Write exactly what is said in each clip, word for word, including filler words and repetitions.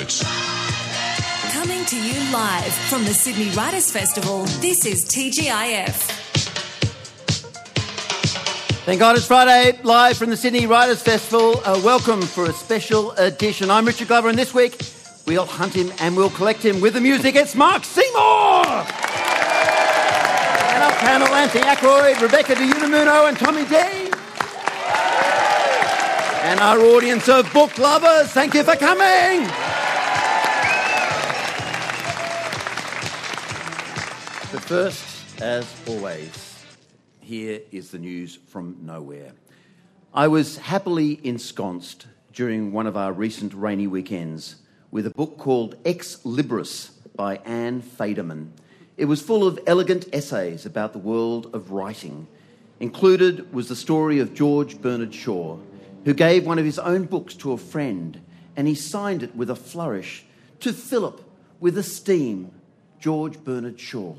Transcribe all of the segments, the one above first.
words. Coming to you live from the Sydney Writers' Festival, this is T G I F. Thank God it's Friday, live from the Sydney Writers' Festival. Uh, welcome for a special edition. I'm Richard Glover, and this week we'll hunt him and we'll collect him with the music. It's Mark Seymour! And our panel, Anthony Ackroyd, Rebecca De Unamuno and Tommy Dean. And our audience of book lovers, thank you for coming! But first, as always, here is the news from nowhere. I was happily ensconced during one of our recent rainy weekends with a book called Ex Libris by Anne Fadiman. It was full of elegant essays about the world of writing. Included was the story of George Bernard Shaw, who gave one of his own books to a friend, and he signed it with a flourish, to Philip with esteem, George Bernard Shaw.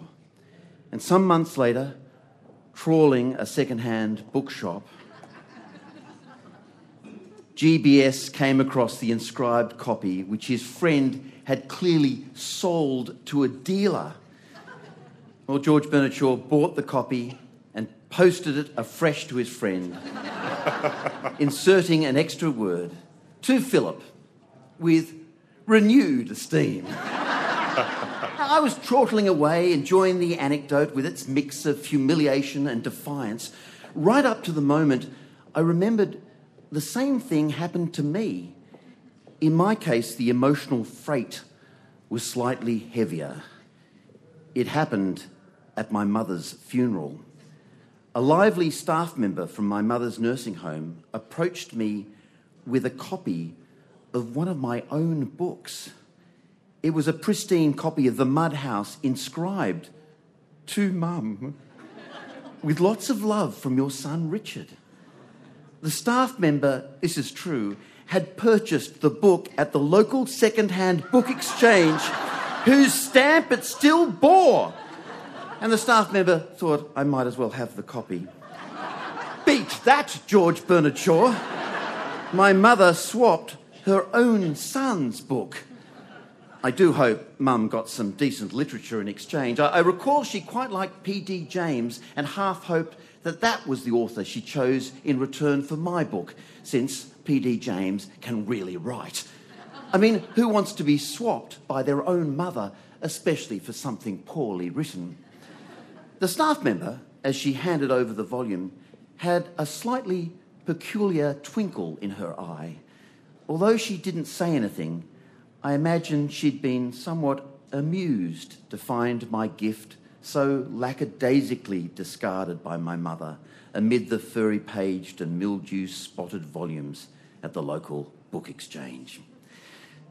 And some months later, trawling a second-hand bookshop, G B S came across the inscribed copy which his friend had clearly sold to a dealer. Well, George Bernard Shaw bought the copy and posted it afresh to his friend, inserting an extra word, to Philip, with renewed esteem. I was chortling away, enjoying the anecdote with its mix of humiliation and defiance, right up to the moment I remembered the same thing happened to me. In my case, the emotional freight was slightly heavier. It happened at my mother's funeral. A lively staff member from my mother's nursing home approached me with a copy of one of my own books. It was a pristine copy of The Mud House, inscribed, "To Mum, with lots of love from your son Richard." The staff member, this is true, had purchased the book at the local second-hand book exchange whose stamp it still bore. And the staff member thought, I might as well have the copy. Beat that, George Bernard Shaw. My mother swapped her own son's book. I do hope Mum got some decent literature in exchange. I, I recall she quite liked P D James and half hoped that that was the author she chose in return for my book, since P D James can really write. I mean, who wants to be swapped by their own mother, especially for something poorly written? The staff member, as she handed over the volume, had a slightly peculiar twinkle in her eye. Although she didn't say anything, I imagine she'd been somewhat amused to find my gift so lackadaisically discarded by my mother amid the furry-paged and mildew-spotted volumes at the local book exchange.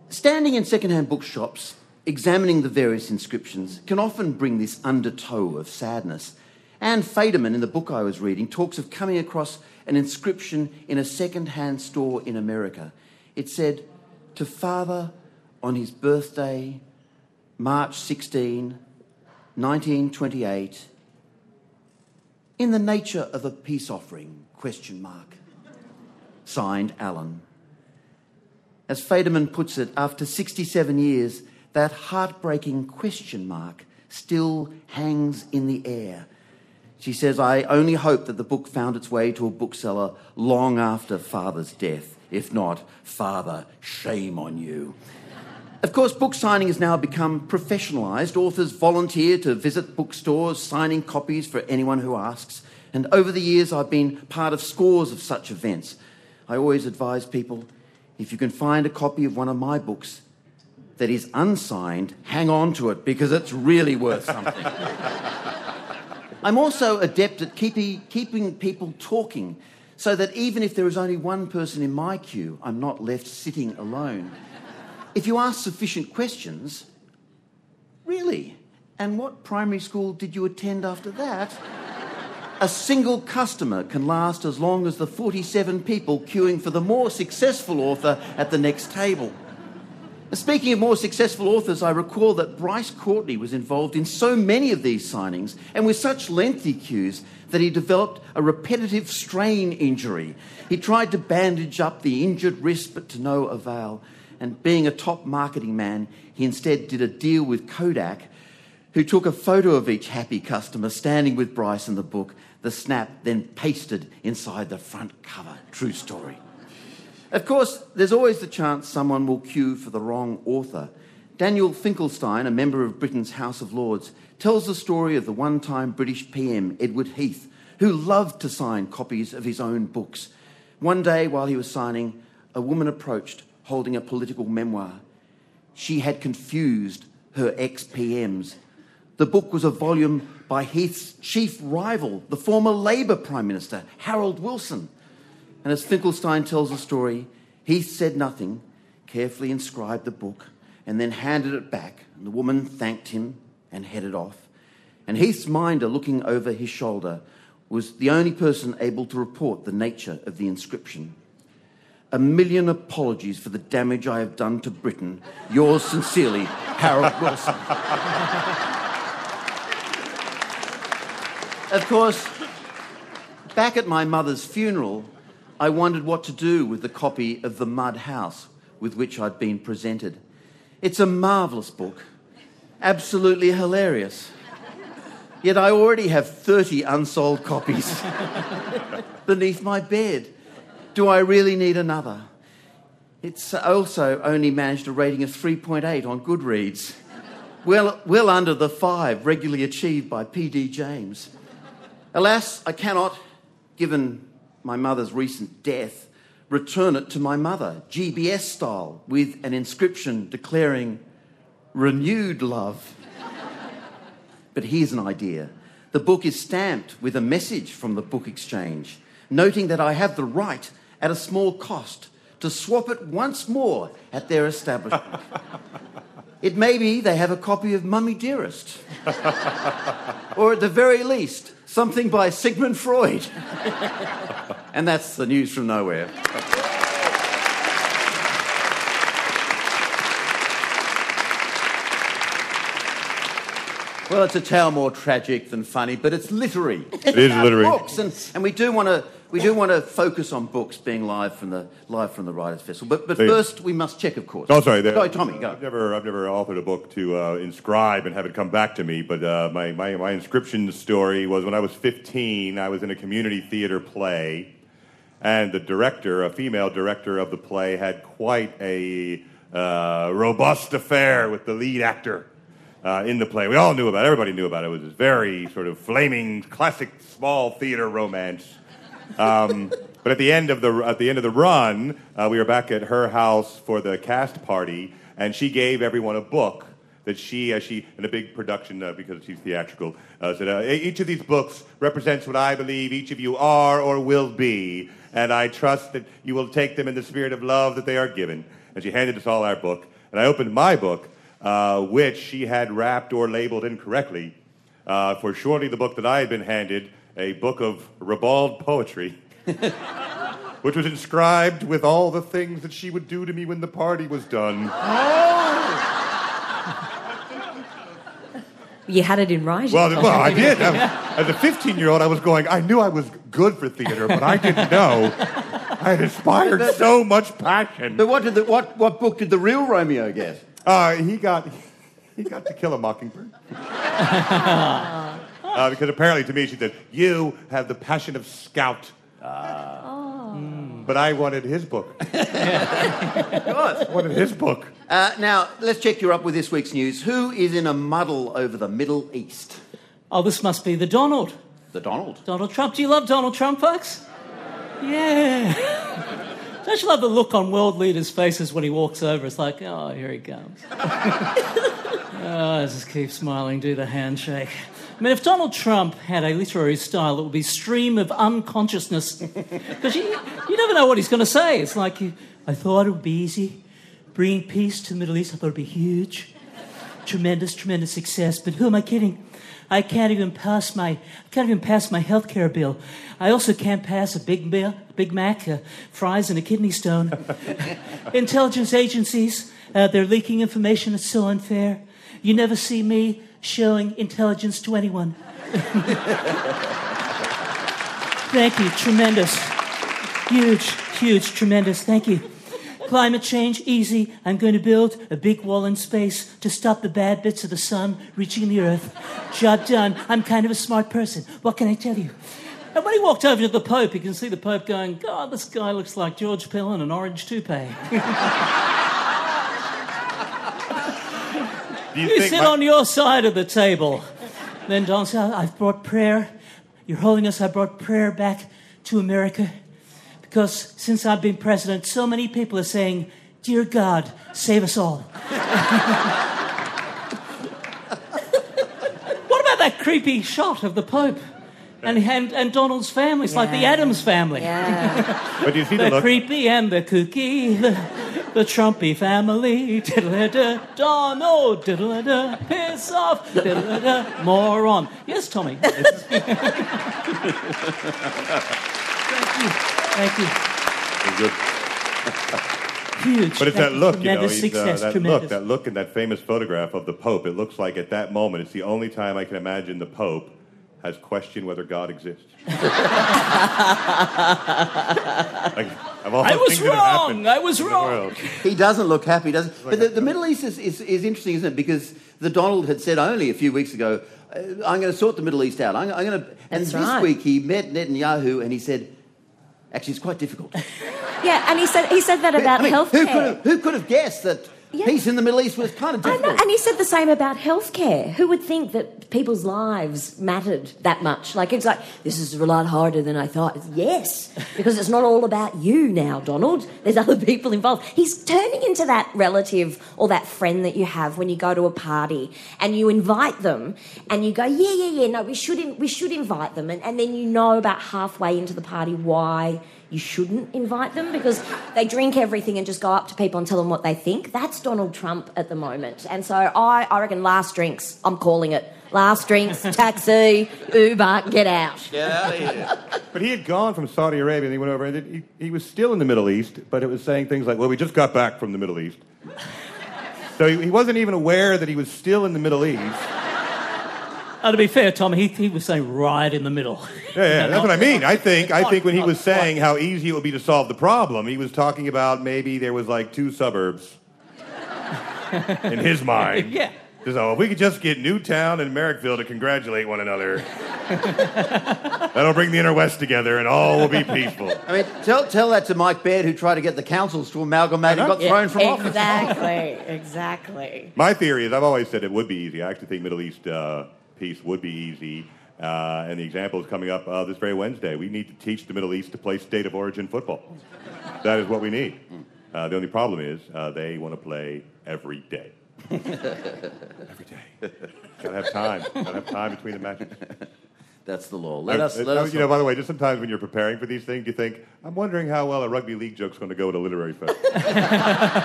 Standing in second-hand bookshops, examining the various inscriptions, can often bring this undertow of sadness. Anne Fadiman, in the book I was reading, talks of coming across an inscription in a second-hand store in America. It said, "To Father, on his birthday, March sixteenth, nineteen twenty-eight, in the nature of a peace offering, question mark. Signed, Alan." As Fadiman puts it, after sixty-seven years, that heartbreaking question mark still hangs in the air. She says, I only hope that the book found its way to a bookseller long after Father's death. If not, Father, shame on you. Of course, book signing has now become professionalised. Authors volunteer to visit bookstores, signing copies for anyone who asks. And over the years, I've been part of scores of such events. I always advise people, if you can find a copy of one of my books that is unsigned, hang on to it, because it's really worth something. I'm also adept at keeping, keeping people talking, so that even if there is only one person in my queue, I'm not left sitting alone. If you ask sufficient questions, really? And what primary school did you attend after that? A single customer can last as long as the forty-seven people queuing for the more successful author at the next table. Speaking of more successful authors, I recall that Bryce Courtenay was involved in so many of these signings and with such lengthy queues that he developed a repetitive strain injury. He tried to bandage up the injured wrist, but to no avail. and being a top marketing man, he instead did a deal with Kodak, who took a photo of each happy customer standing with Bryce in the book, the snap then pasted inside the front cover. True story. Of course, there's always the chance someone will queue for the wrong author. Daniel Finkelstein, a member of Britain's House of Lords, tells the story of the one-time British P M, Edward Heath, who loved to sign copies of his own books. One day, while he was signing, a woman approached, holding a political memoir. She had confused her ex-P Ms. The book was a volume by Heath's chief rival, the former Labour Prime Minister, Harold Wilson. And as Finkelstein tells the story, Heath said nothing, carefully inscribed the book, and then handed it back. And the woman thanked him and headed off. And Heath's minder, looking over his shoulder, was the only person able to report the nature of the inscription. A million apologies for the damage I have done to Britain. Yours sincerely, Harold Wilson. Of course, back at my mother's funeral, I wondered what to do with the copy of The Mud House with which I'd been presented. It's a marvellous book, absolutely hilarious. Yet I already have thirty unsold copies beneath my bed. Do I really need another? It's also only managed a rating of three point eight on Goodreads, well, well under the five regularly achieved by P D James. Alas, I cannot, given my mother's recent death, return it to my mother, G B S style, with an inscription declaring renewed love. But here's an idea. The book is stamped with a message from the Book Exchange, noting that I have the right, at a small cost, to swap it once more at their establishment. It may be they have a copy of Mummy Dearest. Or at the very least, something by Sigmund Freud. And that's the news from nowhere. Well, it's a tale more tragic than funny, but it's literary. It is literary. Books, and, and we do want to we do want to focus on books being live from the live from the Writers' Festival. But but they, first we must check, of course. Oh, sorry, there, go, Tommy, go. I've never I've never authored a book to uh, inscribe and have it come back to me. But uh, my, my my inscription story was when I was fifteen. I was in a community theater play, and the director, a female director of the play, had quite a uh, robust affair with the lead actor. Uh, in the play. We all knew about it. Everybody knew about it. It was this very sort of flaming, classic small theater romance. Um, but at the end of the at the end of the run, uh, we were back at her house for the cast party, and she gave everyone a book that she, as she in a big production uh, because she's theatrical, uh, said uh, each of these books represents what I believe each of you are or will be, and I trust that you will take them in the spirit of love that they are given. And she handed us all our book, and I opened my book. Uh, which she had wrapped or labeled incorrectly, uh, for surely the book that I had been handed, a book of ribald poetry, which was inscribed with all the things that she would do to me when the party was done. Oh! You had it in writing. Well, well I did. I, as a fifteen-year-old, I was going, I knew I was good for theater, but I didn't know. I had inspired so much passion. But what did the, what, what book did the real Romeo get? Uh, he got he got To Kill a Mockingbird. uh, because apparently to me she said, you have the passion of Scout. Uh, oh. mm. But I wanted his book. I wanted his book. Uh, now, let's check you up with this week's news. Who is in a muddle over the Middle East? Oh, this must be the Donald. The Donald? Donald Trump. Do you love Donald Trump, folks? Yeah. Don't you love the look on world leaders' faces when he walks over? It's like, oh, here he comes. Oh, just keep smiling, do the handshake. I mean, if Donald Trump had a literary style, it would be stream of unconsciousness. Because you, you never know what he's going to say. It's like, I thought it would be easy. Bringing peace to the Middle East, I thought it would be huge. Tremendous, tremendous success. But who am I kidding? I can't even pass my I can't even pass my healthcare bill. I also can't pass a Big meal, Big Mac, uh, fries, and a kidney stone. Intelligence agencies, uh, they're leaking information. It's so unfair. You never see me showing intelligence to anyone. Thank you. Tremendous. Huge, huge, tremendous. Thank you. climate change easy. I'm going to build a big wall in space to stop the bad bits of the sun reaching the earth. Job done. I'm kind of a smart person. What can I tell you? And when he walked over to the Pope, you can see the Pope going, God, this guy looks like George Pell in an orange toupee. Do you you think sit my... on your side of the table. Then Don said, I've brought prayer. Your Holiness, I brought prayer back to America. Because since I've been president, so many people are saying, Dear God, save us all. What about that creepy shot of the Pope? And, and and Donald's family, it's yeah. like the Addams family. Yeah. But you see the they're look? Creepy and they're kooky, the, the Trumpy family. Diddle-a-da, Donald, diddle-a-da, piss off, diddle-a-da, moron. Yes, Tommy. Thank you. Thank you. Good. Huge. But it's that, that look, you know, he's, uh, that tremendous. look, that look in that famous photograph of the Pope. It looks like at that moment, it's the only time I can imagine the Pope has questioned whether God exists. like, I was wrong. I was wrong. He doesn't look happy, does he? Like but the, the Middle East is, is, is interesting, isn't it? Because the Donald had said only a few weeks ago, I'm going to sort the Middle East out. I'm, I'm going to. And That's this right. week he met Netanyahu and he said, actually, it's quite difficult. yeah, and he said he said that about I mean, healthcare. Who could have, who could have guessed that? Yeah. Peace in the Middle East was kind of difficult. I know, and he said the same about healthcare. Who would think that people's lives mattered that much? Like, it's like, this is a lot harder than I thought. Yes, because it's not all about you now, Donald. There's other people involved. He's turning into that relative or that friend that you have when you go to a party and you invite them and you go, yeah, yeah, yeah, no, we should, in- we should invite them. And, and then you know about halfway into the party why you shouldn't invite them because they drink everything and just go up to people and tell them what they think. That's Donald Trump at the moment. And so I, I reckon last drinks, I'm calling it. Last drinks, taxi, Uber, get out. Get out of here. But he had gone from Saudi Arabia and he went over and he, he was still in the Middle East, but it was saying things like, well, we just got back from the Middle East. So he, he wasn't even aware that he was still in the Middle East. Oh, to be fair, Tom, he, he was saying right in the middle. Yeah, yeah, that's what I mean. I think I think when he was saying how easy it would be to solve the problem, he was talking about maybe there was like two suburbs in his mind. Yeah. So if we could just get Newtown and Merrickville to congratulate one another, that'll bring the inner west together and all will be peaceful. I mean, tell tell that to Mike Baird, who tried to get the councils to amalgamate and got yeah, thrown from office. Exactly, exactly. My theory is, I've always said it would be easy. I actually think Middle East... Uh, Peace would be easy, uh, and the example is coming up uh, this very Wednesday. We need to teach the Middle East to play state of origin football. That is what we need. Uh, the only problem is uh, they want to play every day. Every day. Gotta have time. Gotta have time between the matches. That's the law. Let us. Uh, let uh, us you know, by the way, just sometimes when you're preparing for these things, you think, I'm wondering how well a rugby league joke's going to go at a literary fest.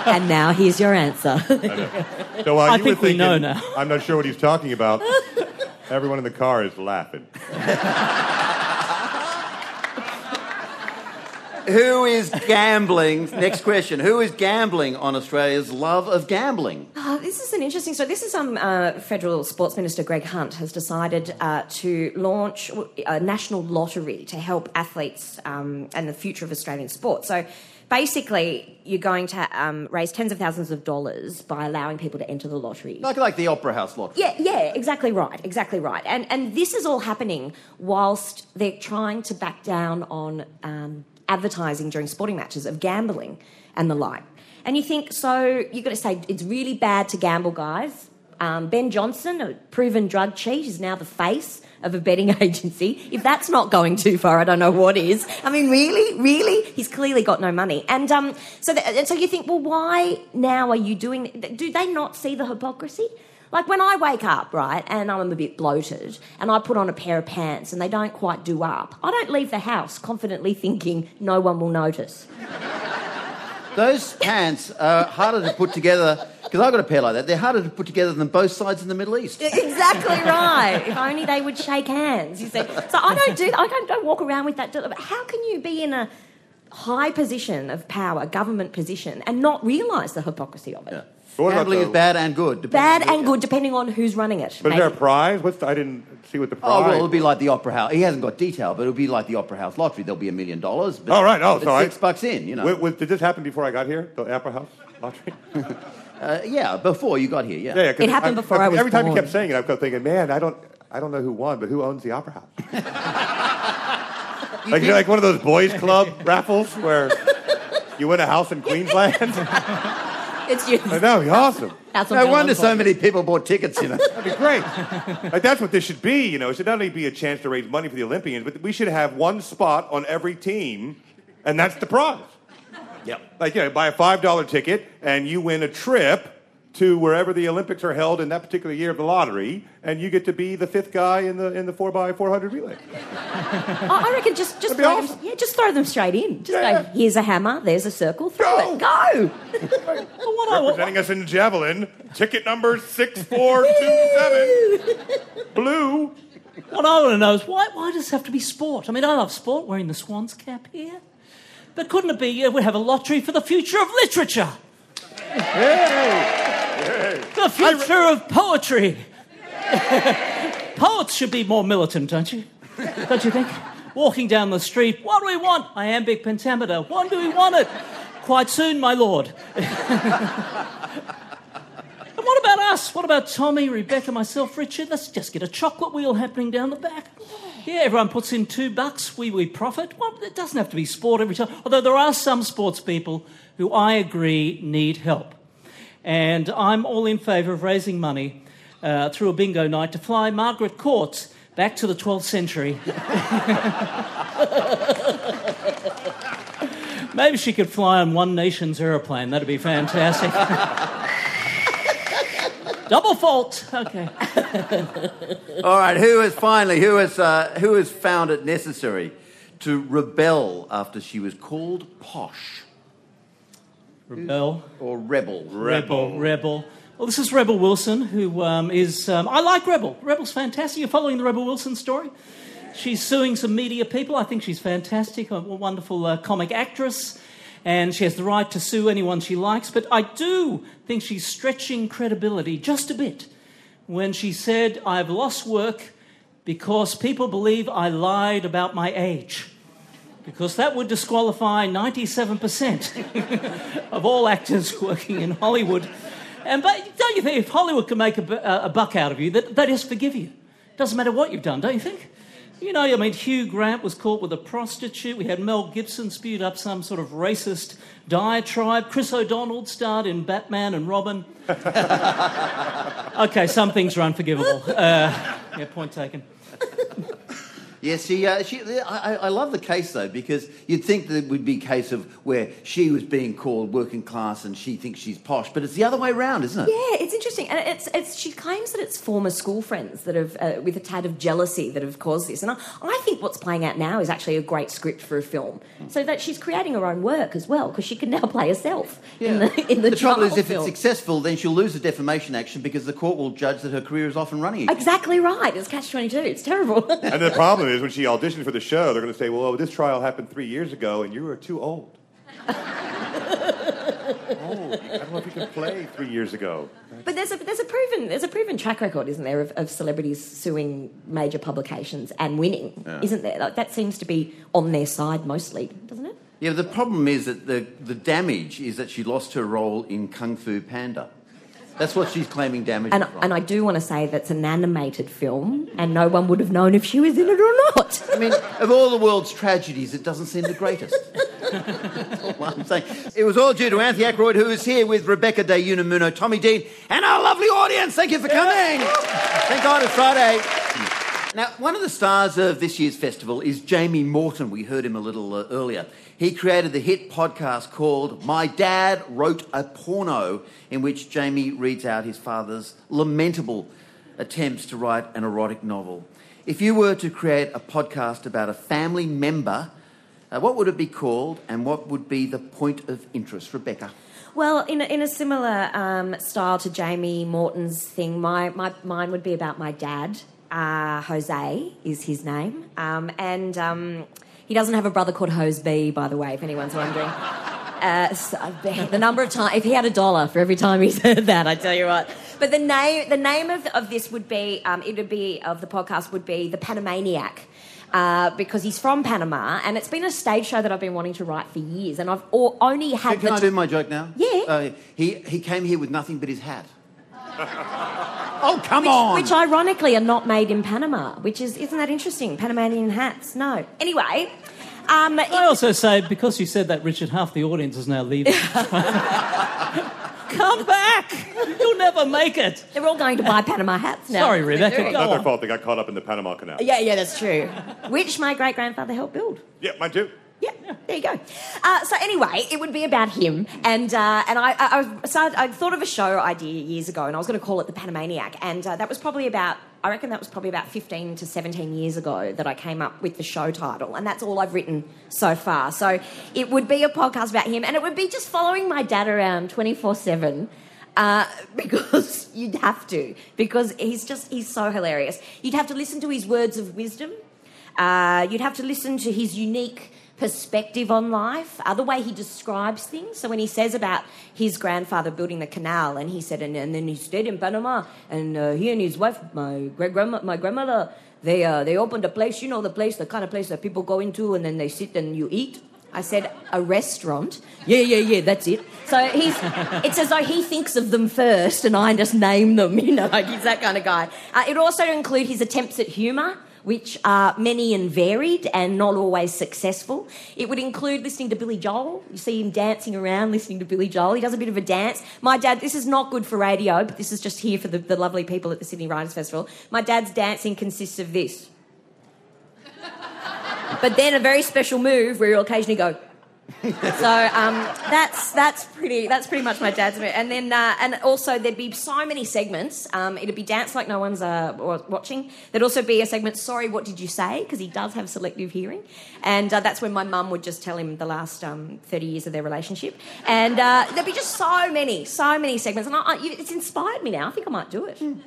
And now here's your answer. I know. So, uh, I you think were thinking, we know now. I'm not sure what he's talking about. Everyone in the car is laughing. Who is gambling? Next question. Who is gambling on Australia's love of gambling? Oh, this is an interesting story. This is um, uh, Federal Sports Minister Greg Hunt has decided uh, to launch a national lottery to help athletes um, and the future of Australian sport. So basically, you're going to um, raise tens of thousands of dollars by allowing people to enter the lottery. Like like the Opera House lottery. Yeah, yeah, exactly right, exactly right. And and this is all happening whilst they're trying to back down on um, advertising during sporting matches of gambling and the like. And you think, so you've got to say, it's really bad to gamble, guys. Um, Ben Johnson, a proven drug cheat, is now the face of a betting agency. If that's not going too far, I don't know what is. I mean, really? Really? He's clearly got no money. And um, so th- and so you think, well, why now are you doing... Th- do they not see the hypocrisy? Like, when I wake up, right, and I'm a bit bloated, and I put on a pair of pants and they don't quite do up, I don't leave the house confidently thinking no one will notice. Those pants are harder to put together... Because I've got a pair like that. They're harder to put together than both sides in the Middle East. Exactly right. If only they would shake hands, you see. So I don't do... I don't, don't walk around with that... How can you be in a high position of power, government position, and not realise the hypocrisy of it? Yeah. Gambling is bad and good. Bad and good, depending on who's running it. But maybe. Is there a prize? What's the, I didn't see what the prize... Oh, well, it'll be like the Opera House. He hasn't got detail, but it'll be like the Opera House lottery. There'll be a million dollars. Oh, right. Oh, so six I, bucks in, you know. W- w- did this happen before I got here, the Opera House lottery? uh, yeah, before you got here, yeah. yeah, yeah it happened I, before I, I was Every born. Time you kept saying it, I kept thinking, man, I don't, I don't know who won, but who owns the Opera House? like, like one of those boys club raffles where you win a house in Queensland? It's you. I know, he's awesome. No wonder so many people bought tickets, you know. That'd be great. Like, that's what this should be, you know. It should not only be a chance to raise money for the Olympians, but we should have one spot on every team, and that's the prize. Yep. Like, you know, buy a five dollar ticket, and you win a trip to wherever the Olympics are held in that particular year of the lottery, and you get to be the fifth guy in the in the four by four hundred relay. Oh, I reckon just just throw awesome. them, yeah, just throw them straight in. Just yeah. go, here's a hammer, there's a circle, throw Go. it. Go! Right. Well, what Representing I, what, us in javelin, ticket number six four two seven, blue. What I want to know is, why, why does it have to be sport? I mean, I love sport, wearing the swan's cap here. But couldn't it be, uh, we have a lottery for the future of literature? Hey! The future re- of poetry. Poets should be more militant, don't you? Don't you think? Walking down the street, what do we want? Iambic pentameter. When do we want it? Quite soon, my lord. And what about us? What about Tommy, Rebecca, myself, Richard? Let's just get a chocolate wheel happening down the back. Yeah, everyone puts in two bucks. We we profit. Well, it doesn't have to be sport every time. Although there are some sports people who I agree need help. And I'm all in favour of raising money uh, through a bingo night to fly Margaret Court back to the twelfth century. Maybe she could fly on One Nation's aeroplane. That'd be fantastic. Double fault. Okay. All right. Who has finally? Who has? Uh, who has found it necessary to rebel after she was called posh? Rebel. Or Rebel. Rebel. Rebel. Well, this is Rebel Wilson, who um, is... Um, I like Rebel. Rebel's fantastic. You're following the Rebel Wilson story? She's suing some media people. I think she's fantastic, a wonderful uh, comic actress, and she has the right to sue anyone she likes. But I do think she's stretching credibility just a bit when she said, I've lost work because people believe I lied about my age. Because that would disqualify ninety-seven percent of all actors working in Hollywood. And but don't you think if Hollywood can make a, bu- a buck out of you, that they just forgive you? Doesn't matter what you've done, don't you think? You know, I mean, Hugh Grant was caught with a prostitute. We had Mel Gibson spewed up some sort of racist diatribe. Chris O'Donnell starred in Batman and Robin. Okay, some things are unforgivable. Uh, yeah, point taken. Yeah, she, uh, she, I, I love the case, though, because you'd think that it would be a case of where she was being called working class and she thinks she's posh, but it's the other way around, isn't it? Yeah, it's interesting. And it's, it's, she claims that it's former school friends that have, uh, with a tad of jealousy that have caused this. And I, I think what's playing out now is actually a great script for a film, so that she's creating her own work as well, because she can now play herself yeah. in the in the, the trouble is, if film. It's successful, then she'll lose the defamation action because the court will judge that her career is off and running again. Exactly right. It's catch twenty-two. It's terrible. And the problem is, when she auditioned for the show, they're going to say, well, oh, this trial happened three years ago and you were too old. Oh, I don't know if you can play three years ago. But there's a there's a proven there's a proven track record, isn't there, of, of celebrities suing major publications and winning, yeah. isn't there? Like, that seems to be on their side mostly, doesn't it? Yeah, the problem is that the, the damage is that she lost her role in Kung Fu Panda. That's what she's claiming damage and, from. And I do want to say that's an animated film and no one would have known if she was in it or not. I mean, of all the world's tragedies, it doesn't seem the greatest. That's all I'm saying. It was all due to Anthony Ackroyd, who is here with Rebecca De Unamuno, Tommy Dean, and our lovely audience. Thank you for coming. Thank God it's Friday. Now, one of the stars of this year's festival is Jamie Morton. We heard him a little uh, earlier. He created the hit podcast called My Dad Wrote a Porno, in which Jamie reads out his father's lamentable attempts to write an erotic novel. If you were to create a podcast about a family member, uh, what would it be called and what would be the point of interest? Rebecca? Well, in a, in a similar um, style to Jamie Morton's thing, my, my mine would be about my dad. Uh, Jose is his name, um, and um, he doesn't have a brother called Hose B, by the way, if anyone's wondering. Uh, so the number of times, if he had a dollar for every time he said that, I tell you what. But the name, the name of, of this would be, um, it would be of the podcast would be The Panamaniac. Uh, because he's from Panama, and it's been a stage show that I've been wanting to write for years, and I've all, only had... Can, can the I do my joke now? Yeah. Uh, he, he came here with nothing but his hat. Oh, come which, on! Which, ironically, are not made in Panama, which is... Isn't that interesting? Panamanian hats? No. Anyway... Um, I it, also say, because you said that, Richard, half the audience is now leaving. Come back! You'll never make it. They're all going to buy Panama hats now. Sorry, Rebecca. It's not their fault they got caught up in the Panama Canal. Yeah, yeah, that's true. Which my great-grandfather helped build. Yeah, mine too. Yeah, yeah. There you go. Uh, so anyway, it would be about him, and uh, and I I, I, started, I thought of a show idea years ago, and I was going to call it The Panamaniac, and uh, that was probably about... I reckon that was probably about fifteen to seventeen years ago that I came up with the show title, and that's all I've written so far. So it would be a podcast about him, and it would be just following my dad around twenty-four seven, uh, because you'd have to, because he's just, he's so hilarious. You'd have to listen to his words of wisdom. Uh, you'd have to listen to his unique perspective on life, uh, the way he describes things. So when he says about his grandfather building the canal, and he said, and, and then he stayed in Panama, and uh, he and his wife, my great grandma, my grandmother, they uh, they opened a place, you know, the place, the kind of place that people go into, and then they sit and you eat. I said, a restaurant? Yeah, yeah, yeah, that's it. So he's, it's as though he thinks of them first, and I just name them, you know, like he's that kind of guy. Uh, it also includes his attempts at humour, which are many and varied and not always successful. It would include listening to Billy Joel. You see him dancing around listening to Billy Joel. He does a bit of a dance. My dad, this is not good for radio, but this is just here for the, the lovely people at the Sydney Writers' Festival. My dad's dancing consists of this. But then a very special move where he'll occasionally go... so um, that's that's pretty that's pretty much my dad's move. And then uh, and also there'd be so many segments. Um, it'd be dance like no one's uh, watching. There'd also be a segment. Sorry, what did you say? Because he does have selective hearing, and uh, that's when my mum would just tell him the last um, thirty years of their relationship. And uh, there'd be just so many, so many segments. And I, I, it's inspired me now. I think I might do it. Mm.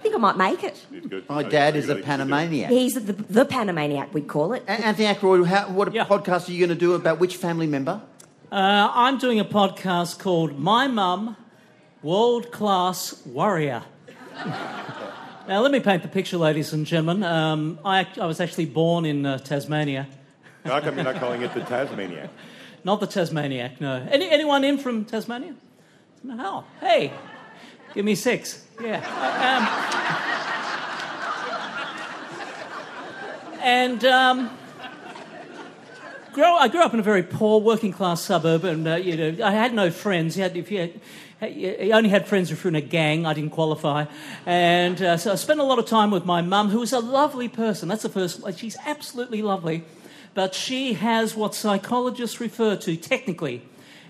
I think I might make it. My dad is a Panamaniac. He's the, the Panamaniac, we call it. Anthony Ackroyd, how, what yeah. podcast are you going to do about which family member? Uh, I'm doing a podcast called My Mum, World Class Warrior. Now, let me paint the picture, ladies and gentlemen. Um, I, I was actually born in uh, Tasmania. How come you're not calling it the Tasmaniac? Not the Tasmaniac, no. Any, anyone in from Tasmania? Oh, hey. Give me six. Yeah. Um, and um, grow, I grew up in a very poor, working-class suburb, and uh, you know, I had no friends. You had, if you, had, you only had friends if you were in a gang. I didn't qualify, and uh, so I spent a lot of time with my mum, who is a lovely person. That's the first. She's absolutely lovely, but she has what psychologists refer to technically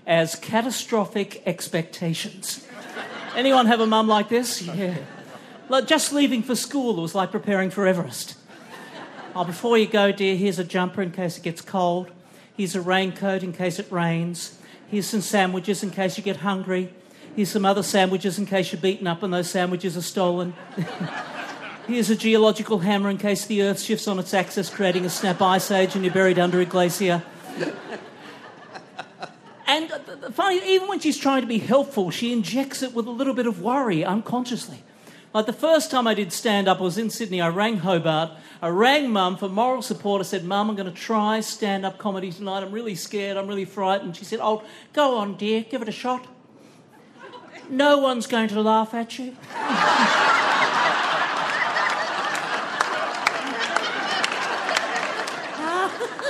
as catastrophic expectations. Anyone have a mum like this? Yeah. Like just leaving for school, it was like preparing for Everest. Oh, before you go, dear, here's a jumper in case it gets cold. Here's a raincoat in case it rains. Here's some sandwiches in case you get hungry. Here's some other sandwiches in case you're beaten up and those sandwiches are stolen. Here's a geological hammer in case the earth shifts on its axis, creating a snap ice age and you're buried under a glacier. And finally, even when she's trying to be helpful, she injects it with a little bit of worry unconsciously. Like the first time I did stand-up, I was in Sydney, I rang Hobart, I rang Mum for moral support. I said, Mum, I'm going to try stand-up comedy tonight. I'm really scared, I'm really frightened. She said, oh, go on, dear, give it a shot. No one's going to laugh at you.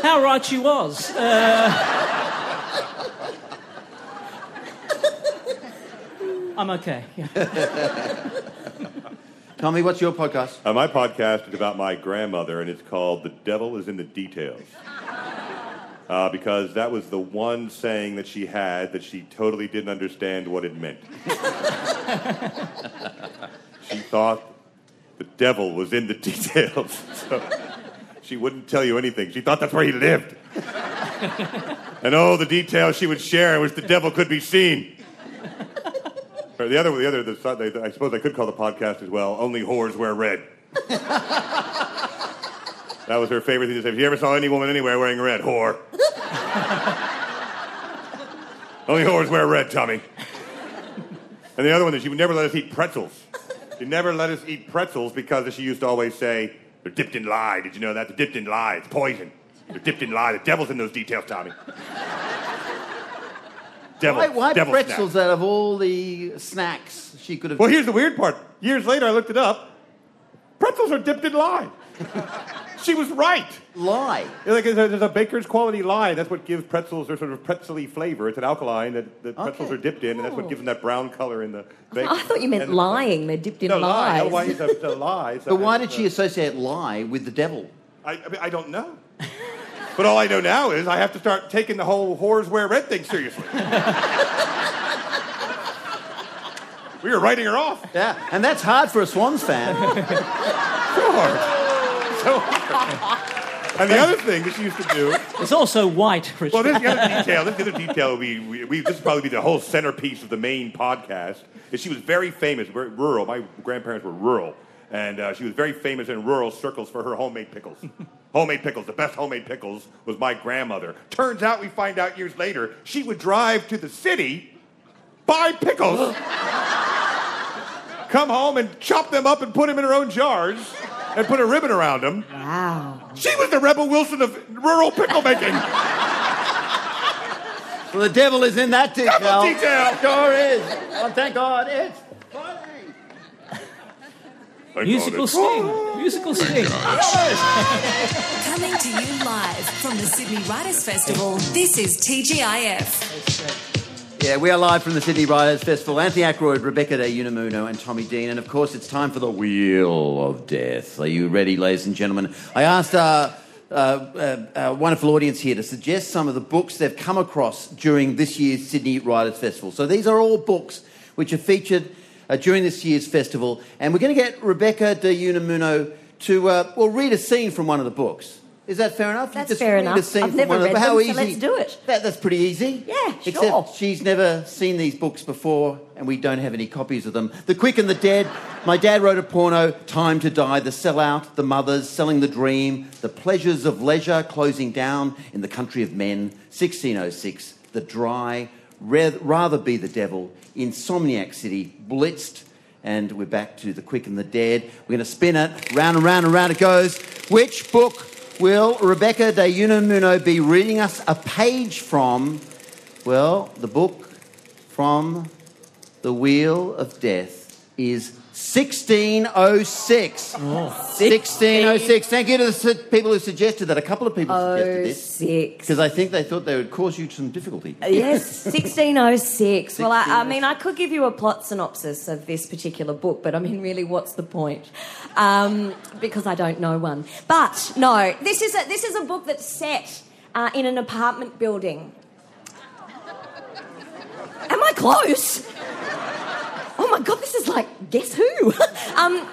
How right she was. Uh... I'm okay. Yeah. Tommy, what's your podcast? Uh, my podcast is about my grandmother, and it's called The Devil is in the Details. Uh, because that was the one saying that she had that she totally didn't understand what it meant. She thought the devil was in the details. So she wouldn't tell you anything. She thought that's where he lived. And oh, the details she would share was the devil could be seen. The other, the other, the, I suppose I could call the podcast as well, Only Whores Wear Red. That was her favorite thing to say. If you ever saw any woman anywhere wearing red, whore. Only whores wear red, Tommy. And the other one is she would never let us eat pretzels. She never let us eat pretzels because, as she used to always say, they're dipped in lye. Did you know that? They're dipped in lye. It's poison. They're dipped in lye. The devil's in those details, Tommy. Devil, why why devil pretzels snack. Out of all the snacks she could have... Well, here's the weird part. Years later, I looked it up. Pretzels are dipped in lye. She was right. Lye. Like, there's a baker's quality lye. That's what gives pretzels their sort of pretzely flavor. It's an alkaline that the pretzels okay. are dipped in, and that's what gives them that brown color in the bacon. I thought you meant and lying. They're dipped in no, lies. No, why is that a lie? But why did she associate lye with the devil? I, I, mean, I don't know. But all I know now is I have to start taking the whole whores wear red thing seriously. We were writing her off. Yeah, and that's hard for a Swans fan. So hard. And the other thing that she used to do... It's also white, Richard. Well, this is the other detail. This is the other detail. We, we, we, this would probably be the whole centerpiece of the main podcast. Is she was very famous, very rural. My grandparents were rural. And uh, she was very famous in rural circles for her homemade pickles. Homemade pickles. The best homemade pickles was my grandmother. Turns out, we find out years later, she would drive to the city, buy pickles, come home and chop them up and put them in her own jars... and put a ribbon around them. Wow. She was the Rebel Wilson of rural pickle making. Well, the devil is in that detail. Devil detail. Sure is. Oh, thank God. It's funny. Musical sting. Musical sting. Coming to you live from the Sydney Writers' Festival, this is T G I F. Yeah, we are live from the Sydney Writers' Festival. Anthony Ackroyd, Rebecca De Unamuno and Tommy Dean. And, of course, it's time for the Wheel of Death. Are you ready, ladies and gentlemen? I asked our, uh, uh, our wonderful audience here to suggest some of the books they've come across during this year's Sydney Writers' Festival. So these are all books which are featured uh, during this year's festival. And we're going to get Rebecca De Unamuno to, uh, well, read a scene from one of the books. Is that fair enough? That's fair enough. I've never read them, so let's do it. That, that's pretty easy. Yeah, sure. Except she's never seen these books before and we don't have any copies of them. The Quick and the Dead, My Dad Wrote a Porno, Time to Die, The Sellout, The Mothers, Selling the Dream, The Pleasures of Leisure, Closing Down in the Country of Men, sixteen oh six, The Dry, Rather Be the Devil, Insomniac City, Blitzed, and we're back to The Quick and the Dead. We're going to spin it, round and round and round it goes. Which book... will Rebecca De Unamuno be reading us a page from, well, the book from The Wheel of Death is sixteen oh six. Oh. sixteen oh six. Thank you to the people who suggested that. A couple of people suggested this. Because I think they thought they would cause you some difficulty. Uh, yes, sixteen oh six. Well, I, I mean, I could give you a plot synopsis of this particular book, but I mean, really, what's the point? Um, because I don't know one. But, no, this is a, this is a book that's set uh, in an apartment building. Am I close? Oh my God, this is like Guess Who? um,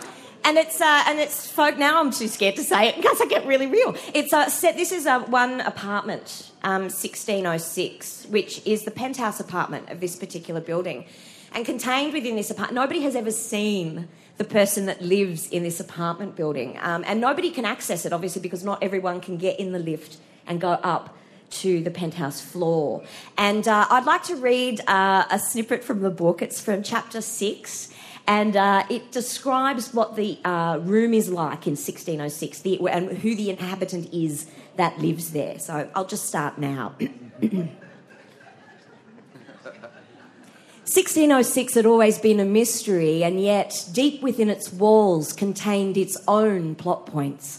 and it's uh, and it's folk. Now I'm too scared to say it because I get really real. It's uh, set. This is uh, one apartment, um, sixteen oh six, which is the penthouse apartment of this particular building, and contained within this apartment, nobody has ever seen the person that lives in this apartment building, um, and nobody can access it obviously because not everyone can get in the lift and go up to the penthouse floor. And uh, I'd like to read uh, a snippet from the book. It's from chapter six, and uh, it describes what the uh, room is like in sixteen oh six the, and who the inhabitant is that lives there. So I'll just start now. sixteen oh six had always been a mystery, and yet deep within its walls contained its own plot points.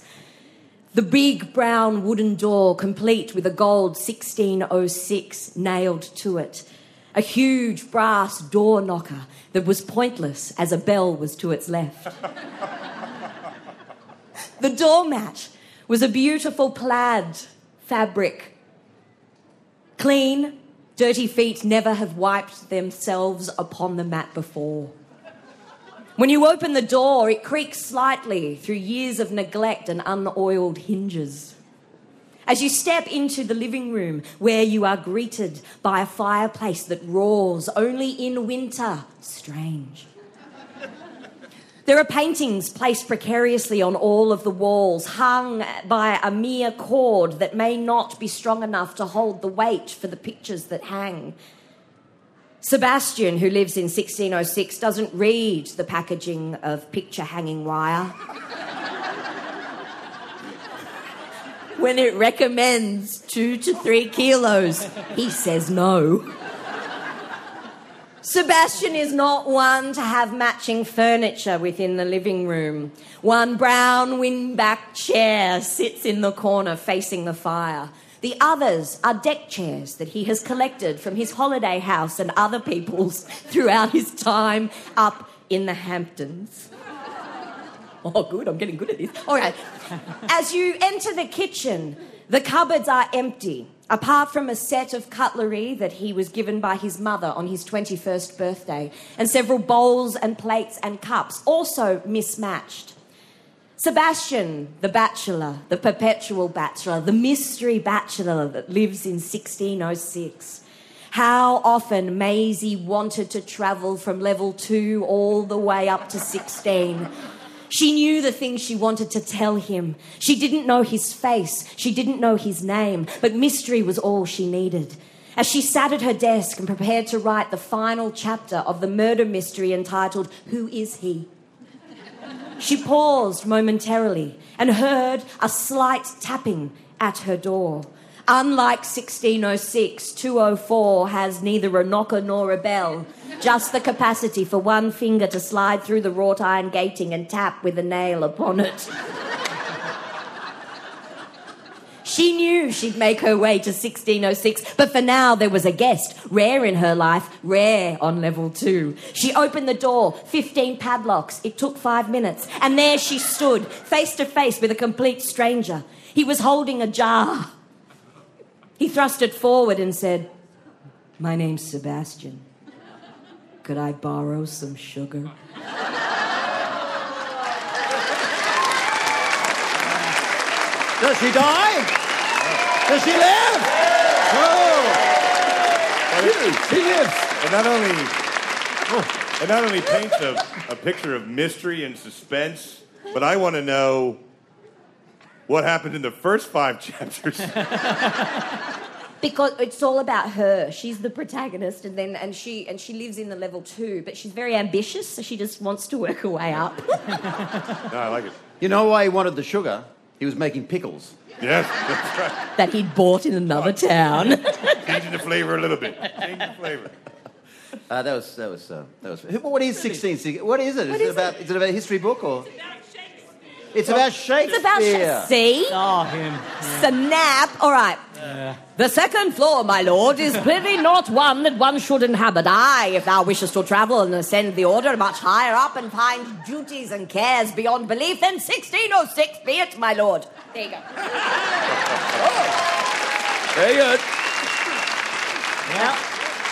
The big brown wooden door, complete with a gold sixteen oh six nailed to it. A huge brass door knocker that was pointless as a bell was to its left. The doormat was a beautiful plaid fabric. Clean, dirty feet never have wiped themselves upon the mat before. When you open the door, it creaks slightly through years of neglect and unoiled hinges. As you step into the living room, where you are greeted by a fireplace that roars only in winter, strange. There are paintings placed precariously on all of the walls, hung by a mere cord that may not be strong enough to hold the weight for the pictures that hang. Sebastian, who lives in sixteen oh six, doesn't read the packaging of picture-hanging wire when it recommends two to three kilos. He says no. Sebastian is not one to have matching furniture within the living room. One brown windback chair sits in the corner facing the fire. The others are deck chairs that he has collected from his holiday house and other people's throughout his time up in the Hamptons. Oh, good, I'm getting good at this. All right. As you enter the kitchen, the cupboards are empty. Apart from a set of cutlery that he was given by his mother on his twenty-first birthday, and several bowls and plates and cups, also mismatched. Sebastian, the bachelor, the perpetual bachelor, the mystery bachelor that lives in sixteen oh six. How often Maisie wanted to travel from level two all the way up to sixteen. She knew the things she wanted to tell him. She didn't know his face. She didn't know his name. But mystery was all she needed. As she sat at her desk and prepared to write the final chapter of the murder mystery entitled Who Is He? She paused momentarily and heard a slight tapping at her door. Unlike sixteen oh six, two oh four has neither a knocker nor a bell, just the capacity for one finger to slide through the wrought iron gating and tap with a nail upon it. She knew she'd make her way to sixteen oh six, but for now there was a guest, rare in her life, rare on level two. She opened the door, fifteen padlocks, it took five minutes, and there she stood, face to face with a complete stranger. He was holding a jar. He thrust it forward and said, "My name's Sebastian. Could I borrow some sugar?" Does she die? Does she live? No. Oh. She lives. And not only, oh, and not only paints a, a picture of mystery and suspense, but I want to know what happened in the first five chapters. Because it's all about her. She's the protagonist, and then and she and she lives in the level two, but she's very ambitious, so she just wants to work her way up. No, I like it. You know why he wanted the sugar? He was making pickles. Yes, that's right. That he'd bought in another oh, town. Changing the flavour a little bit. Changing the flavour. Uh, that was that was uh, that was. What is sixteen sixty? What is it? What is, is it about? It? Is it about a history book or? It's about Shakespeare. It's about Shakespeare. See? Oh, him. Yeah. Snap. All right. Uh. The second floor, my lord, is clearly not one that one should inhabit. Aye, if thou wishest to travel and ascend the order much higher up and find duties and cares beyond belief, then sixteen oh six be it, my lord. There you go. Oh. Very good. Now,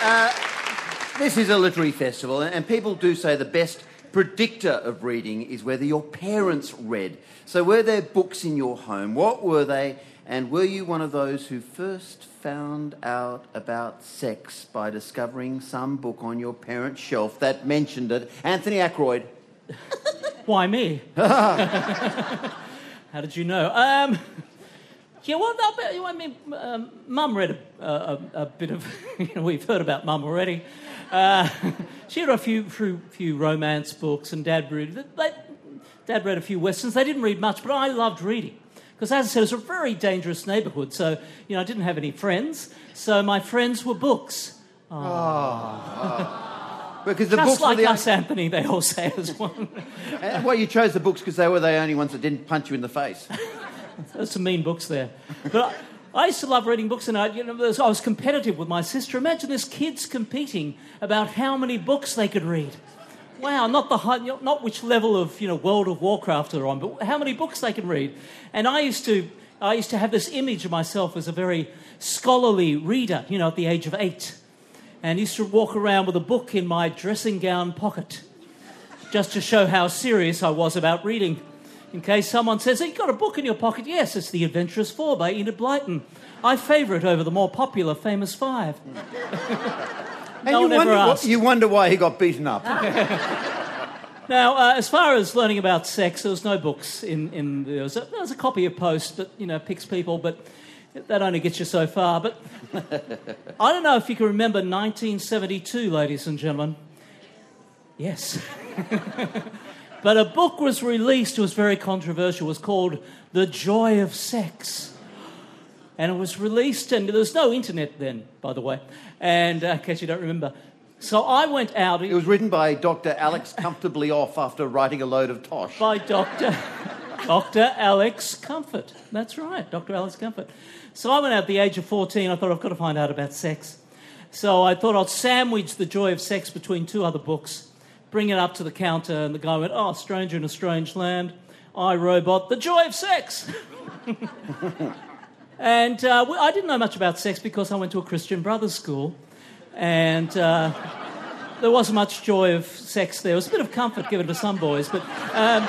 uh, this is a literary festival, and people do say the best predictor of reading is whether your parents read. So were there books in your home? What were they? And were you one of those who first found out about sex by discovering some book on your parents' shelf that mentioned it? Anthony Ackroyd. Why me? How did you know? Um, yeah, well, I mean, um, Mum read a, a, a bit of... you know, we've heard about Mum already. Uh, she had a few, few few romance books, and Dad read. They, Dad read a few westerns. They didn't read much, but I loved reading because, as I said, it was a very dangerous neighbourhood. So you know, I didn't have any friends. So my friends were books. Oh. Oh. Because the just books like were the us, only... Anthony. They all say as one. And, well, you chose the books because they were the only ones that didn't punch you in the face. There's some mean books there, but. I, I used to love reading books, and I, you know, I was competitive with my sister. Imagine this, kids competing about how many books they could read. Wow, not the high, not which level of you know World of Warcraft they're on, but how many books they can read. And I used to, I used to have this image of myself as a very scholarly reader. You know, at the age of eight, and used to walk around with a book in my dressing gown pocket, just to show how serious I was about reading. In case someone says, "Hey, you got a book in your pocket?" Yes, it's The Adventurous Four by Enid Blyton. I favour it over the more popular Famous Five. no and you, one wonder what, you wonder why he got beaten up. Now, uh, as far as learning about sex, there was no books in... in there, was a, there was a copy of Post that, you know, picks people, but that only gets you so far. But I don't know if you can remember nineteen seventy-two, ladies and gentlemen. Yes. But a book was released, it was very controversial, it was called The Joy of Sex. And it was released, and there was no internet then, by the way, and uh, in case you don't remember. So I went out... It was written by Doctor Alex Comfortably Off after writing a load of tosh. By Doctor Doctor Alex Comfort. That's right, Doctor Alex Comfort. So I went out at the age of fourteen, I thought, I've got to find out about sex. So I thought I'd sandwich The Joy of Sex between two other books, bring it up to the counter, and the guy went, oh, Stranger in a Strange Land, I, Robot, The Joy of Sex. And uh, I didn't know much about sex because I went to a Christian Brothers school, and uh, there wasn't much joy of sex there. It was a bit of comfort given to some boys, but... Um,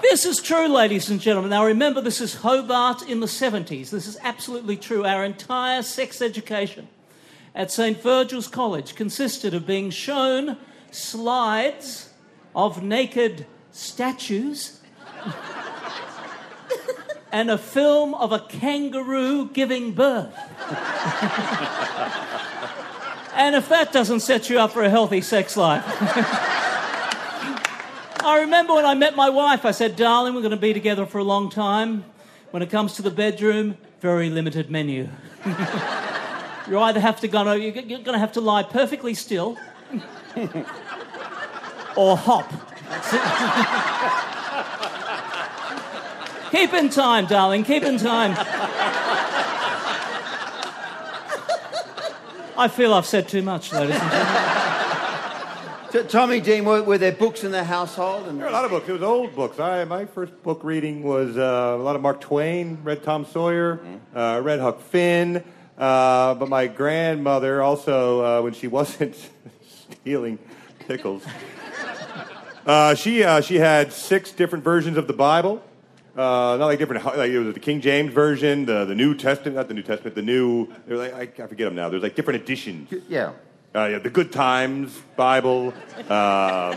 this is true, ladies and gentlemen. Now, remember, this is Hobart in the seventies. This is absolutely true. Our entire sex education at Saint Virgil's College consisted of being shown slides of naked statues and a film of a kangaroo giving birth. And if that doesn't set you up for a healthy sex life... I remember when I met my wife, I said, darling, we're going to be together for a long time. When it comes to the bedroom, very limited menu. You either have to go, you're going to have to lie perfectly still, or hop. Keep in time, darling. Keep in time. I feel I've said too much, ladies and gentlemen. Tommy Dean, were, were there books in the household? And... There were a lot of books. It was old books. I my first book reading was uh, a lot of Mark Twain. Read Tom Sawyer. Mm. Uh, read Huck Finn. Uh, but my grandmother also, uh, when she wasn't stealing pickles, uh, she uh, she had six different versions of the Bible. Uh, not like different, like it was the King James version, the, the New Testament, not the New Testament, the New. They were like, I, I forget them now. There's like different editions. Yeah. Uh, yeah, the Good Times Bible. Um, I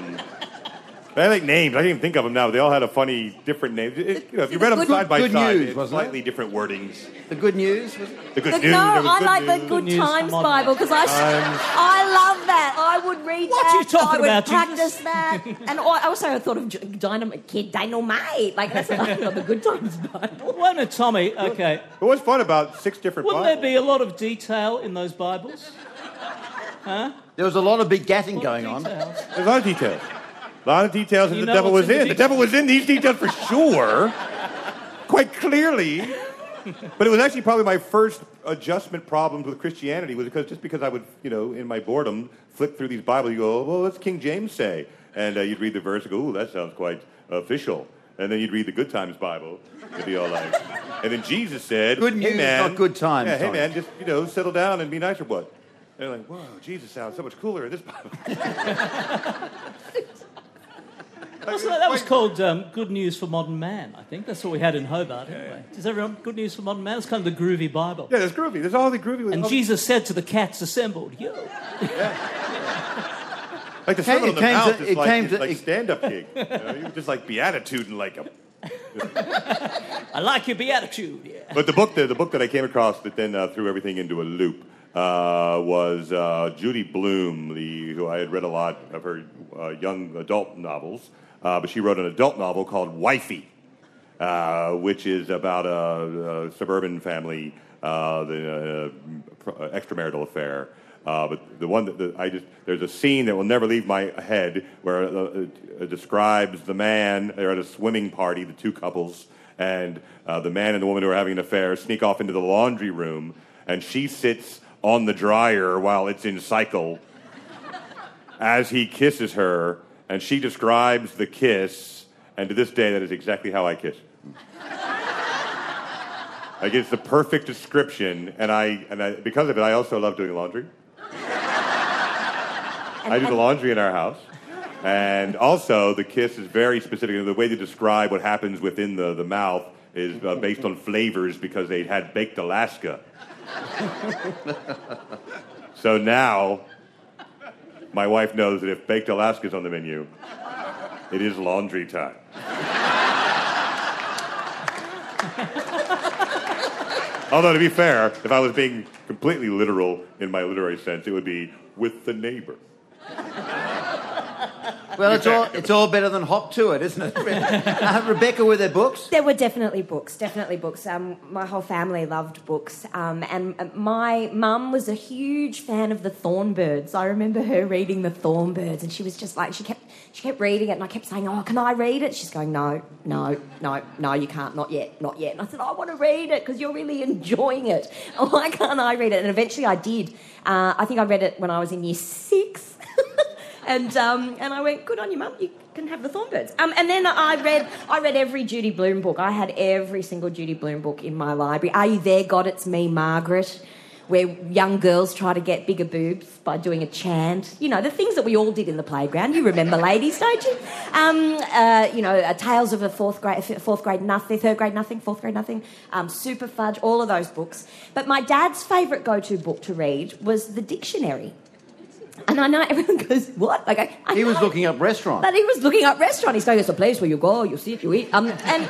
like names. I can't even think of them now. They all had a funny, different name. It, you know, if you read them side by side, they had slightly different wordings. The Good News? Was it? The Good the, News. No, I good like news. the Good, good Times Bible because I, um, I love that. I would read what that. What are you talking I would about, practice Jesus? That. And I also thought of Dynamite Kid, Dynamite. Like, that's I love the Good Times Bible. Wait a minute, Tommy. Okay. But what's fun about six different Wouldn't Bibles? Wouldn't there be a lot of detail in those Bibles? Huh? There was a lot of begatting going of on. There's a lot of details. A lot of details and the devil was in. The devil was in these details for sure, quite clearly. But it was actually probably my first adjustment problems with Christianity was because just because I would, you know, in my boredom, flick through these Bibles, you go, well, what's King James say? And uh, you'd read the verse and go, ooh, that sounds quite official. And then you'd read the Good Times Bible. It'd be all like... And then Jesus said... Good news, hey, man, not good times. Yeah, hey, man, just, you know, settle down and be nice or what? And they're like, whoa, Jesus sounds so much cooler in this Bible. Like, that, that was called um, Good News for Modern Man, I think. That's what we had in Hobart, anyway. Yeah, yeah. Does everyone Good News for Modern Man? It's kind of the groovy Bible. Yeah, there's groovy. There's all the groovy. And all Jesus the... said to the cats assembled, yo. Yeah. Like the symbol in the mouth to, is like, to, like it... stand-up gig. You know, you just like beatitude and like... A... I like your beatitude, yeah. But the book, the, the book that I came across that then uh, threw everything into a loop uh, was uh, Judy Blume, the, who I had read a lot of her uh, young adult novels. Uh, but she wrote an adult novel called Wifey, uh, which is about a, a suburban family, uh, the uh, extramarital affair. Uh, but the one that the, I just there's a scene that will never leave my head where uh, it, it describes the man. They're at a swimming party, the two couples, and uh, the man and the woman who are having an affair sneak off into the laundry room, and she sits on the dryer while it's in cycle as he kisses her. And she describes the kiss, and to this day, that is exactly how I kiss. Like, it's the perfect description, and I, and I, because of it, I also love doing laundry. I do the laundry in our house, and also the kiss is very specific. The way they describe what happens within the, the mouth is uh, based on flavors because they had baked Alaska. So now... my wife knows that if baked Alaska's on the menu, it is laundry time. Although, to be fair, if I was being completely literal in my literary sense, it would be with the neighbor. Well, it's all, it's all better than hop to it, isn't it? uh, Rebecca, were there books? There were definitely books, definitely books. Um, my whole family loved books. Um, and my mum was a huge fan of the Thornbirds. I remember her reading the Thornbirds, and she was just like, she kept she kept reading it, and I kept saying, oh, can I read it? She's going, no, no, no, no, you can't, not yet, not yet. And I said, I want to read it because you're really enjoying it. Oh, why can't I read it? And eventually I did. Uh, I think I read it when I was in year six. And um, and I went, good on you, Mum, you can have the Thornbirds. Um, and then I read I read every Judy Blume book. I had every single Judy Blume book in my library. Are You There, God? It's Me, Margaret, where young girls try to get bigger boobs by doing a chant. You know, the things that we all did in the playground. You remember, ladies, don't you? Um, uh, you know, Tales of a Fourth Grade, fourth grade Nothing, Third Grade Nothing, Fourth Grade Nothing, um, Super Fudge, all of those books. But my dad's favourite go-to book to read was the dictionary. And I know everyone goes, what? Like, I, I he was know. looking up restaurant. But he was looking up restaurant. He's going, it's a place where you go, you sit, you eat. Um, and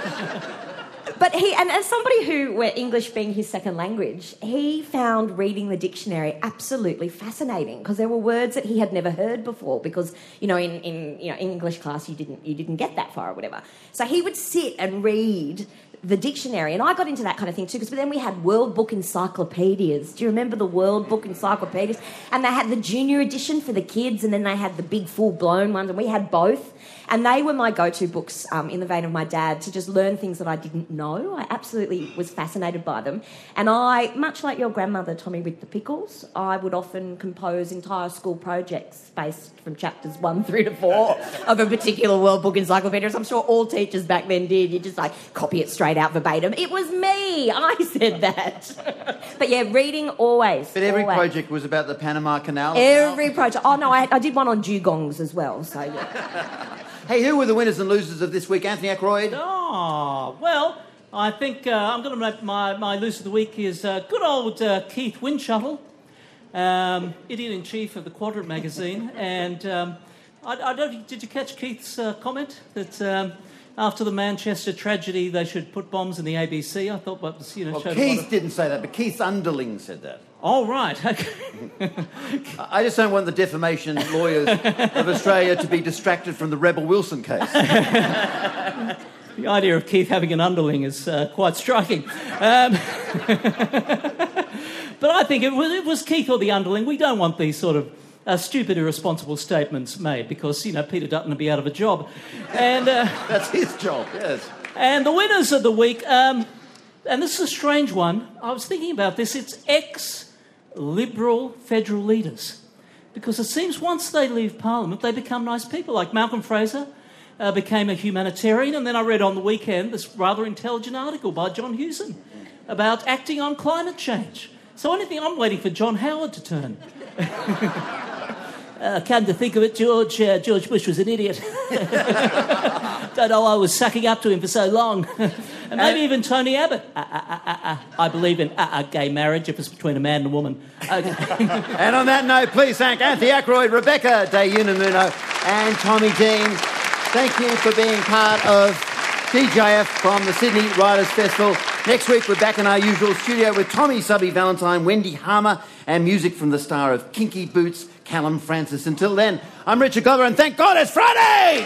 but he, and as somebody who, where English being his second language, he found reading the dictionary absolutely fascinating because there were words that he had never heard before. Because you know, in, in you know English class, you didn't you didn't get that far or whatever. So he would sit and read the dictionary, and I got into that kind of thing too, because then we had World Book encyclopedias. Do you remember the World Book encyclopedias? And they had the junior edition for the kids, and then they had the big full-blown ones, and we had both. And they were my go-to books, um, in the vein of my dad, to just learn things that I didn't know. I absolutely was fascinated by them. And I, much like your grandmother, Tommy, with the pickles, I would often compose entire school projects based from chapters one through to four of a particular World Book encyclopedia, as I'm sure all teachers back then did. You just, like, copy it straight out verbatim. It was me! I said that. But, yeah, reading always. But every always. project was about the Panama Canal? Every project. Oh, no, I, I did one on dugongs as well, so, yeah. Hey, who were the winners and losers of this week, Anthony Ackroyd? Oh, well, I think uh, I'm going to make my, my loser of the week is uh, good old uh, Keith Windshuttle, um, idiot-in-chief of the Quadrant magazine. And um, I, I don't, did you catch Keith's uh, comment that um, after the Manchester tragedy they should put bombs in the A B C? I thought that was, you know... Well, Keith of... didn't say that, but Keith's underling said that. Oh, right, okay. I just don't want the defamation lawyers of Australia to be distracted from the Rebel Wilson case. The idea of Keith having an underling is uh, quite striking. Um, but I think it was, it was Keith or the underling. We don't want these sort of uh, stupid, irresponsible statements made because, you know, Peter Dutton would be out of a job. And uh, that's his job, yes. And the winners of the week... Um, and this is a strange one. I was thinking about this. It's ex-Liberal federal leaders. Because it seems once they leave Parliament, they become nice people. Like Malcolm Fraser uh, became a humanitarian. And then I read on the weekend this rather intelligent article by John Hewson about acting on climate change. So anything, I'm waiting for John Howard to turn. uh, come to think of it, George, uh, George Bush was an idiot. Don't know I was sucking up to him for so long. And maybe even Tony Abbott. Uh, uh, uh, uh, I believe in uh, uh, gay marriage if it's between a man and a woman. Okay. And on that note, please thank Anthony Ackroyd, Rebecca De Unamuno and Tommy Dean. Thank you for being part of D J F from the Sydney Writers' Festival. Next week, we're back in our usual studio with Tommy Subby Valentine, Wendy Harmer, and music from the star of Kinky Boots, Callum Francis. Until then, I'm Richard Glover, and thank God it's Friday!